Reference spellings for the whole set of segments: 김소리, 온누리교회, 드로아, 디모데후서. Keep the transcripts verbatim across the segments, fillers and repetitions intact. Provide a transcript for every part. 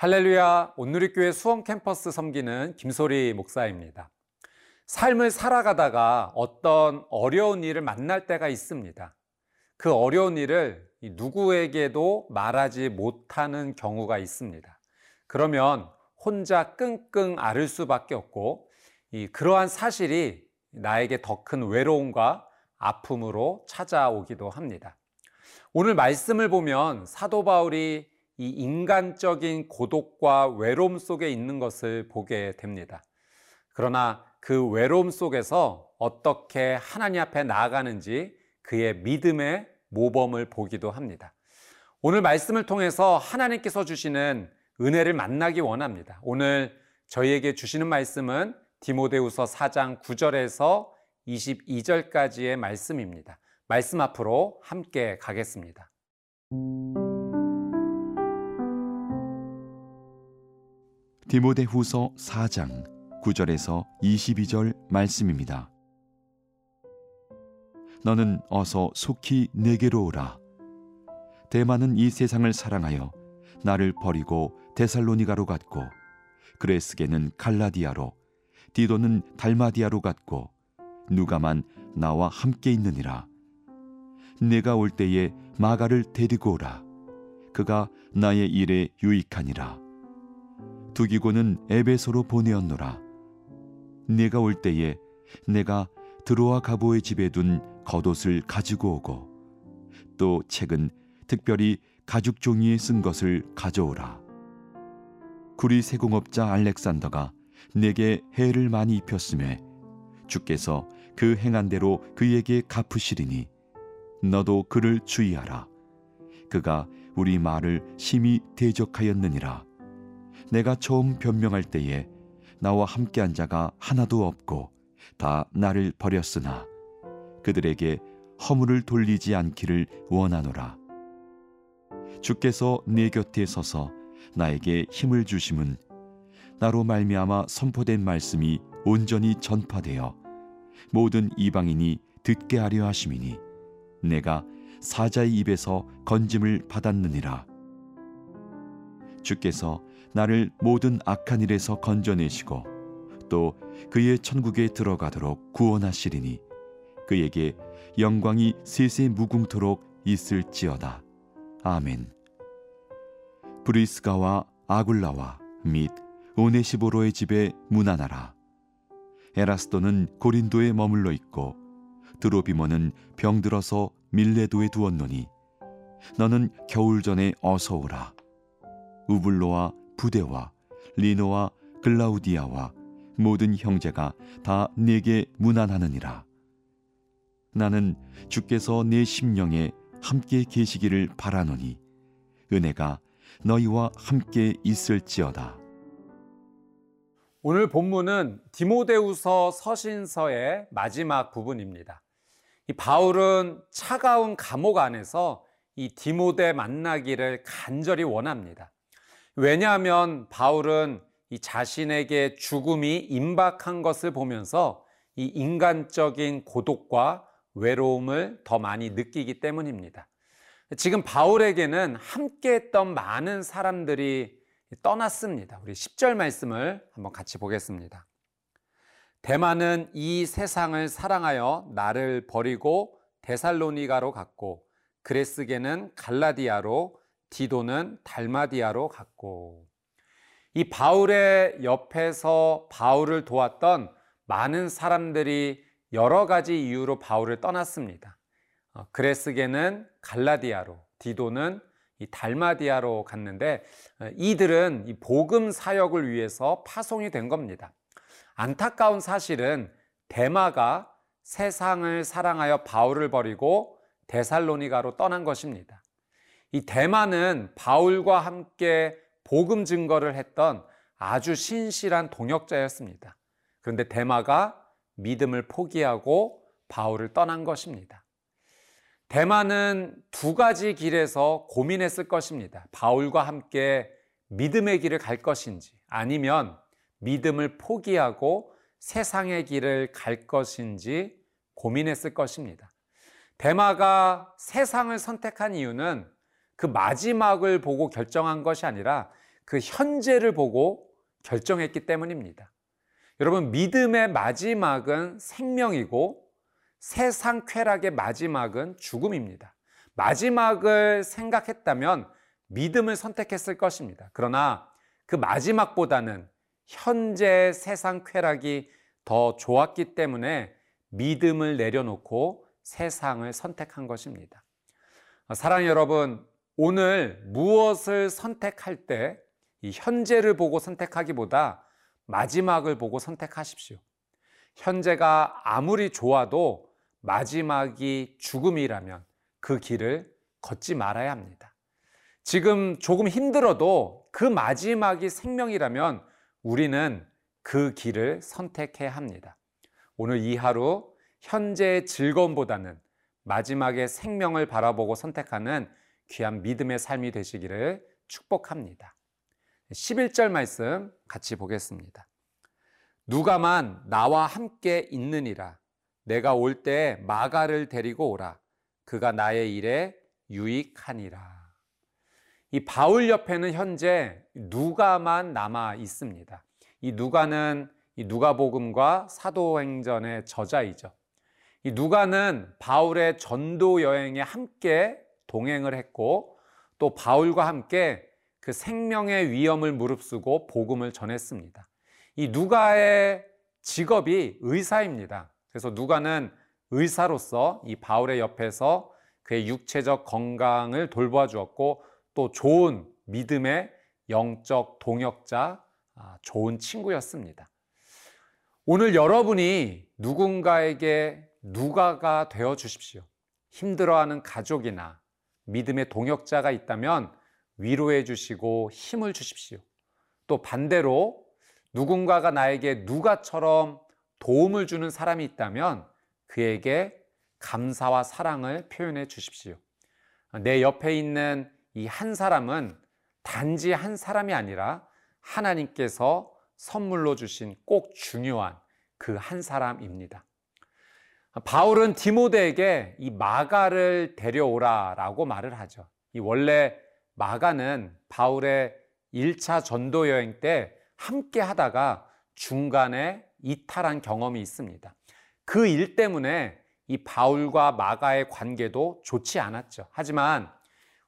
할렐루야, 온누리교회 수원 캠퍼스 섬기는 김소리 목사입니다. 삶을 살아가다가 어떤 어려운 일을 만날 때가 있습니다. 그 어려운 일을 누구에게도 말하지 못하는 경우가 있습니다. 그러면 혼자 끙끙 앓을 수밖에 없고, 이 그러한 사실이 나에게 더 큰 외로움과 아픔으로 찾아오기도 합니다. 오늘 말씀을 보면 사도 바울이 이 인간적인 고독과 외로움 속에 있는 것을 보게 됩니다. 그러나 그 외로움 속에서 어떻게 하나님 앞에 나아가는지 그의 믿음의 모범을 보기도 합니다. 오늘 말씀을 통해서 하나님께서 주시는 은혜를 만나기 원합니다. 오늘 저희에게 주시는 말씀은 디모데후서 사 장 구 절에서 이십이 절까지의 말씀입니다. 말씀 앞으로 함께 가겠습니다. 디모데후서 사 장 구 절에서 이십이 절 말씀입니다. 너는 어서 속히 내게로 오라. 대만은 이 세상을 사랑하여 나를 버리고 데살로니가로 갔고, 그레스게는 갈라디아로, 디도는 달마디아로 갔고, 누가만 나와 함께 있느니라. 내가 올 때에 마가를 데리고 오라. 그가 나의 일에 유익하니라. 두기고는 에베소로 보내었노라. 내가 올 때에 내가 드로아 가보의 집에 둔 겉옷을 가지고 오고, 또 책은 특별히 가죽 종이에 쓴 것을 가져오라. 구리 세공업자 알렉산더가 내게 해를 많이 입혔음에 주께서 그 행한 대로 그에게 갚으시리니 너도 그를 주의하라. 그가 우리 말을 심히 대적하였느니라. 내가 처음 변명할 때에 나와 함께한 자가 하나도 없고 다 나를 버렸으나 그들에게 허물을 돌리지 않기를 원하노라. 주께서 내 곁에 서서 나에게 힘을 주심은 나로 말미암아 선포된 말씀이 온전히 전파되어 모든 이방인이 듣게 하려 하심이니 내가 사자의 입에서 건짐을 받았느니라. 주께서 나를 모든 악한 일에서 건져내시고 또 그의 천국에 들어가도록 구원하시리니 그에게 영광이 세세 무궁토록 있을지어다. 아멘. 브리스가와 아굴라와 및 오네시보로의 집에 문안하라. 에라스도는 고린도에 머물러 있고 드로비모는 병들어서 밀레도에 두었노니 너는 겨울 전에 어서 오라. 우블로와 부데와 리노와 글라우디아와 모든 형제가 다 내게 문안하느니라. 나는 주께서 내 심령에 함께 계시기를 바라노니 은혜가 너희와 함께 있을지어다. 오늘 본문은 디모데후서 서신서의 마지막 부분입니다. 이 바울은 차가운 감옥 안에서 이 디모데 만나기를 간절히 원합니다. 왜냐하면 바울은 이 자신에게 죽음이 임박한 것을 보면서 이 인간적인 고독과 외로움을 더 많이 느끼기 때문입니다. 지금 바울에게는 함께했던 많은 사람들이 떠났습니다. 우리 십 절 말씀을 한번 같이 보겠습니다. 대만은 이 세상을 사랑하여 나를 버리고 데살로니가로 갔고, 그레스게는 갈라디아로, 디도는 달마디아로 갔고. 이 바울의 옆에서 바울을 도왔던 많은 사람들이 여러 가지 이유로 바울을 떠났습니다. 그레스게는 갈라디아로, 디도는 이 달마디아로 갔는데 이들은 이 복음 사역을 위해서 파송이 된 겁니다. 안타까운 사실은 대마가 세상을 사랑하여 바울을 버리고 데살로니가로 떠난 것입니다. 이 대마는 바울과 함께 복음 증거를 했던 아주 신실한 동역자였습니다. 그런데 대마가 믿음을 포기하고 바울을 떠난 것입니다. 대마는 두 가지 길에서 고민했을 것입니다. 바울과 함께 믿음의 길을 갈 것인지, 아니면 믿음을 포기하고 세상의 길을 갈 것인지 고민했을 것입니다. 대마가 세상을 선택한 이유는 그 마지막을 보고 결정한 것이 아니라 그 현재를 보고 결정했기 때문입니다. 여러분, 믿음의 마지막은 생명이고 세상 쾌락의 마지막은 죽음입니다. 마지막을 생각했다면 믿음을 선택했을 것입니다. 그러나 그 마지막보다는 현재의 세상 쾌락이 더 좋았기 때문에 믿음을 내려놓고 세상을 선택한 것입니다. 사랑하는 여러분, 오늘 무엇을 선택할 때 이 현재를 보고 선택하기보다 마지막을 보고 선택하십시오. 현재가 아무리 좋아도 마지막이 죽음이라면 그 길을 걷지 말아야 합니다. 지금 조금 힘들어도 그 마지막이 생명이라면 우리는 그 길을 선택해야 합니다. 오늘 이 하루 현재의 즐거움보다는 마지막의 생명을 바라보고 선택하는 귀한 믿음의 삶이 되시기를 축복합니다. 십일 절 말씀 같이 보겠습니다. 누가만 나와 함께 있느니라. 내가 올 때에 마가를 데리고 오라. 그가 나의 일에 유익하니라. 이 바울 옆에는 현재 누가만 남아 있습니다. 이 누가는 이 누가복음과 사도행전의 저자이죠. 이 누가는 바울의 전도 여행에 함께 동행을 했고 또 바울과 함께 그 생명의 위험을 무릅쓰고 복음을 전했습니다. 이 누가의 직업이 의사입니다. 그래서 누가는 의사로서 이 바울의 옆에서 그의 육체적 건강을 돌보아 주었고 또 좋은 믿음의 영적 동역자, 좋은 친구였습니다. 오늘 여러분이 누군가에게 누가가 되어 주십시오. 힘들어하는 가족이나 믿음의 동역자가 있다면 위로해 주시고 힘을 주십시오. 또 반대로 누군가가 나에게 누가처럼 도움을 주는 사람이 있다면 그에게 감사와 사랑을 표현해 주십시오. 내 옆에 있는 이 한 사람은 단지 한 사람이 아니라 하나님께서 선물로 주신 꼭 중요한 그 한 사람입니다. 바울은 디모데에게 이 마가를 데려오라 라고 말을 하죠. 이 원래 마가는 바울의 일 차 전도 여행 때 함께 하다가 중간에 이탈한 경험이 있습니다. 그 일 때문에 이 바울과 마가의 관계도 좋지 않았죠. 하지만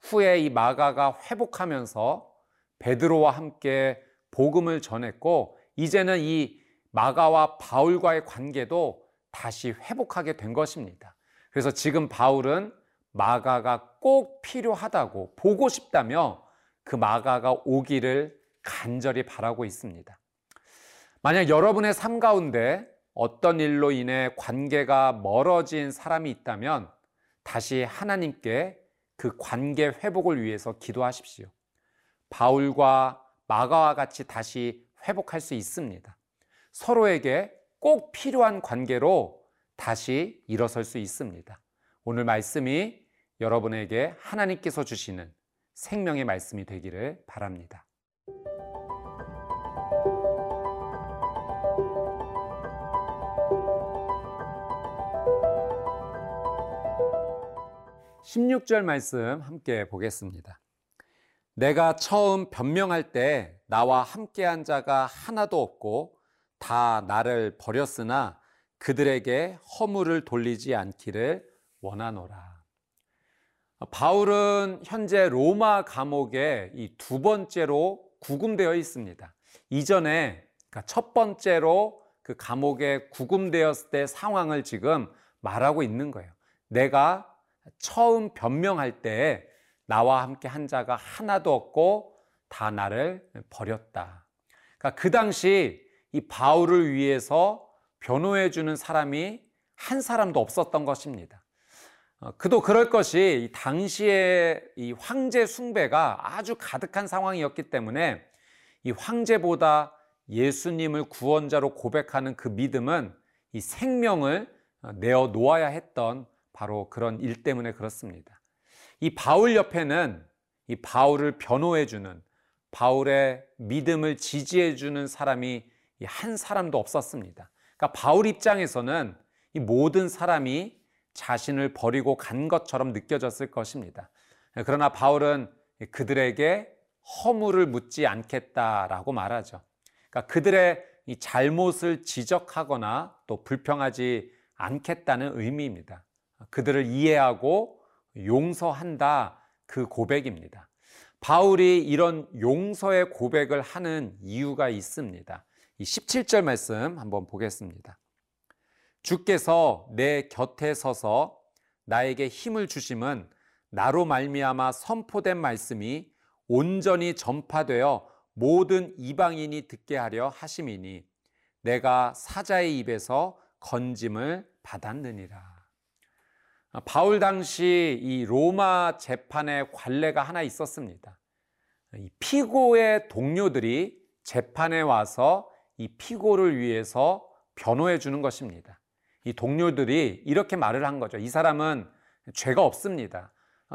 후에 이 마가가 회복하면서 베드로와 함께 복음을 전했고 이제는 이 마가와 바울과의 관계도 다시 회복하게 된 것입니다. 그래서 지금 바울은 마가가 꼭 필요하다고 보고 싶다며 그 마가가 오기를 간절히 바라고 있습니다. 만약 여러분의 삶 가운데 어떤 일로 인해 관계가 멀어진 사람이 있다면 다시 하나님께 그 관계 회복을 위해서 기도하십시오. 바울과 마가와 같이 다시 회복할 수 있습니다. 서로에게 꼭 필요한 관계로 다시 일어설 수 있습니다. 오늘 말씀이 여러분에게 하나님께서 주시는 생명의 말씀이 되기를 바랍니다. 십육 절 말씀 함께 보겠습니다. 내가 처음 변명할 때 나와 함께한 자가 하나도 없고 다 나를 버렸으나 그들에게 허물을 돌리지 않기를 원하노라. 바울은 현재 로마 감옥에 이 두 번째로 구금되어 있습니다. 이전에 그러니까 첫 번째로 그 감옥에 구금되었을 때 상황을 지금 말하고 있는 거예요. 내가 처음 변명할 때에 나와 함께 한 자가 하나도 없고 다 나를 버렸다. 그러니까 그 당시 이 바울을 위해서 변호해 주는 사람이 한 사람도 없었던 것입니다. 그도 그럴 것이 당시에 이 황제 숭배가 아주 가득한 상황이었기 때문에 이 황제보다 예수님을 구원자로 고백하는 그 믿음은 이 생명을 내어 놓아야 했던 바로 그런 일 때문에 그렇습니다. 이 바울 옆에는 이 바울을 변호해 주는, 바울의 믿음을 지지해 주는 사람이 한 사람도 없었습니다. 그러니까 바울 입장에서는 이 모든 사람이 자신을 버리고 간 것처럼 느껴졌을 것입니다. 그러나 바울은 그들에게 허물을 묻지 않겠다라고 말하죠. 그러니까 그들의 이 잘못을 지적하거나 또 불평하지 않겠다는 의미입니다. 그들을 이해하고 용서한다, 그 고백입니다. 바울이 이런 용서의 고백을 하는 이유가 있습니다. 이 십칠 절 말씀 한번 보겠습니다. 주께서 내 곁에 서서 나에게 힘을 주심은 나로 말미암아 선포된 말씀이 온전히 전파되어 모든 이방인이 듣게 하려 하심이니 내가 사자의 입에서 건짐을 받았느니라. 바울 당시 이 로마 재판의 관례가 하나 있었습니다. 이 피고의 동료들이 재판에 와서 이 피고를 위해서 변호해 주는 것입니다. 이 동료들이 이렇게 말을 한 거죠. 이 사람은 죄가 없습니다.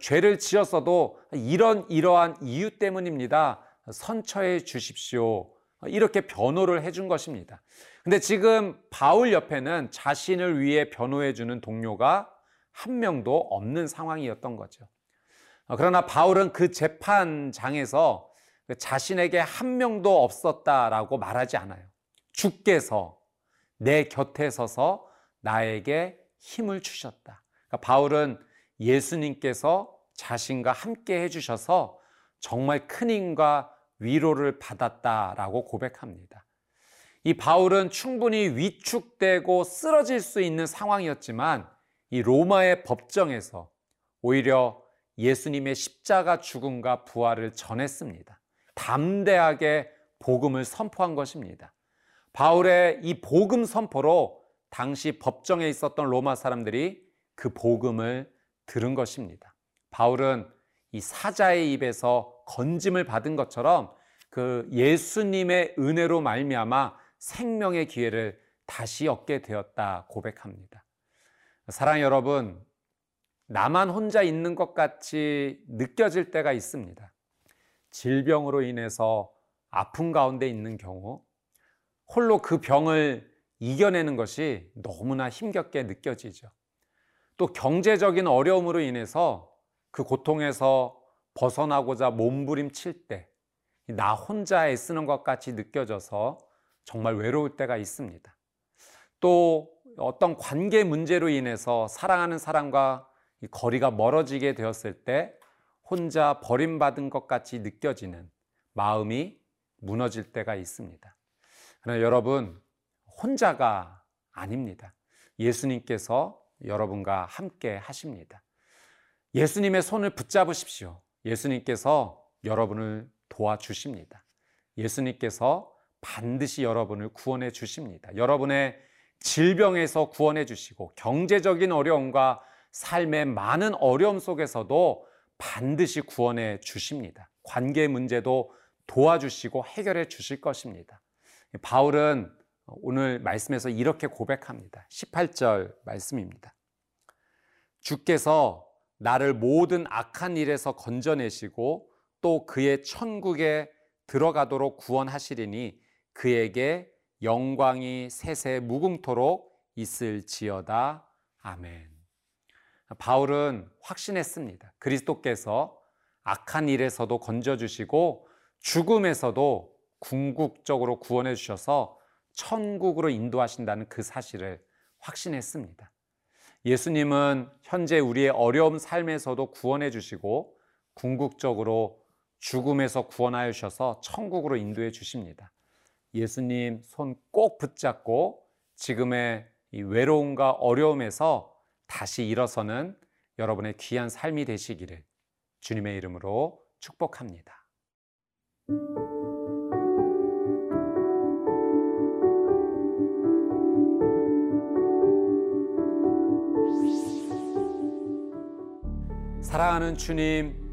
죄를 지었어도 이런 이러한 이유 때문입니다. 선처해 주십시오. 이렇게 변호를 해준 것입니다. 근데 지금 바울 옆에는 자신을 위해 변호해 주는 동료가 한 명도 없는 상황이었던 거죠. 그러나 바울은 그 재판장에서 자신에게 한 명도 없었다라고 말하지 않아요. 주께서 내 곁에 서서 나에게 힘을 주셨다. 그러니까 바울은 예수님께서 자신과 함께 해주셔서 정말 큰 힘과 위로를 받았다라고 고백합니다. 이 바울은 충분히 위축되고 쓰러질 수 있는 상황이었지만 이 로마의 법정에서 오히려 예수님의 십자가 죽음과 부활을 전했습니다. 담대하게 복음을 선포한 것입니다. 바울의 이 복음 선포로 당시 법정에 있었던 로마 사람들이 그 복음을 들은 것입니다. 바울은 이 사자의 입에서 건짐을 받은 것처럼 그 예수님의 은혜로 말미암아 생명의 기회를 다시 얻게 되었다 고백합니다. 사랑하는 여러분, 나만 혼자 있는 것 같이 느껴질 때가 있습니다. 질병으로 인해서 아픔 가운데 있는 경우 홀로 그 병을 이겨내는 것이 너무나 힘겹게 느껴지죠. 또 경제적인 어려움으로 인해서 그 고통에서 벗어나고자 몸부림칠 때 나 혼자 애쓰는 것 같이 느껴져서 정말 외로울 때가 있습니다. 또 어떤 관계 문제로 인해서 사랑하는 사람과 거리가 멀어지게 되었을 때 혼자 버림받은 것 같이 느껴지는 마음이 무너질 때가 있습니다. 그러나 여러분, 혼자가 아닙니다. 예수님께서 여러분과 함께 하십니다. 예수님의 손을 붙잡으십시오. 예수님께서 여러분을 도와주십니다. 예수님께서 반드시 여러분을 구원해 주십니다. 여러분의 질병에서 구원해 주시고 경제적인 어려움과 삶의 많은 어려움 속에서도 반드시 구원해 주십니다. 관계 문제도 도와주시고 해결해 주실 것입니다. 바울은 오늘 말씀에서 이렇게 고백합니다. 십팔 절 말씀입니다. 주께서 나를 모든 악한 일에서 건져내시고 또 그의 천국에 들어가도록 구원하시리니 그에게 영광이 세세 무궁토록 있을지어다. 아멘. 바울은 확신했습니다. 그리스도께서 악한 일에서도 건져주시고 죽음에서도 궁극적으로 구원해 주셔서 천국으로 인도하신다는 그 사실을 확신했습니다. 예수님은 현재 우리의 어려움 삶에서도 구원해 주시고 궁극적으로 죽음에서 구원하여 주셔서 천국으로 인도해 주십니다. 예수님 손 꼭 붙잡고 지금의 이 외로움과 어려움에서 다시 일어서는 여러분의 귀한 삶이 되시기를 주님의 이름으로 축복합니다. 사랑하는 주님,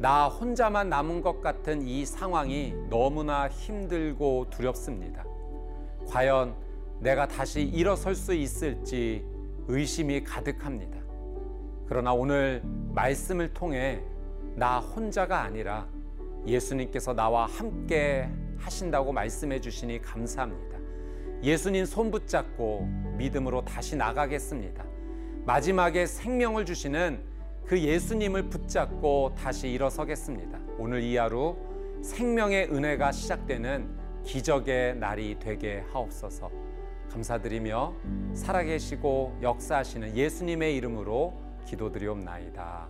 나 혼자만 남은 것 같은 이 상황이 너무나 힘들고 두렵습니다. 과연 내가 다시 일어설 수 있을지 의심이 가득합니다. 그러나 오늘 말씀을 통해 나 혼자가 아니라 예수님께서 나와 함께 하신다고 말씀해 주시니 감사합니다. 예수님 손 붙잡고 믿음으로 다시 나가겠습니다. 마지막에 생명을 주시는 그 예수님을 붙잡고 다시 일어서겠습니다. 오늘 이 하루 생명의 은혜가 시작되는 기적의 날이 되게 하옵소서. 감사드리며 살아계시고 역사하시는 예수님의 이름으로 기도드리옵나이다.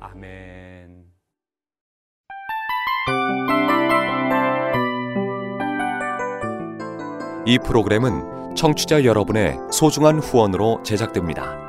아멘. 이 프로그램은 청취자 여러분의 소중한 후원으로 제작됩니다.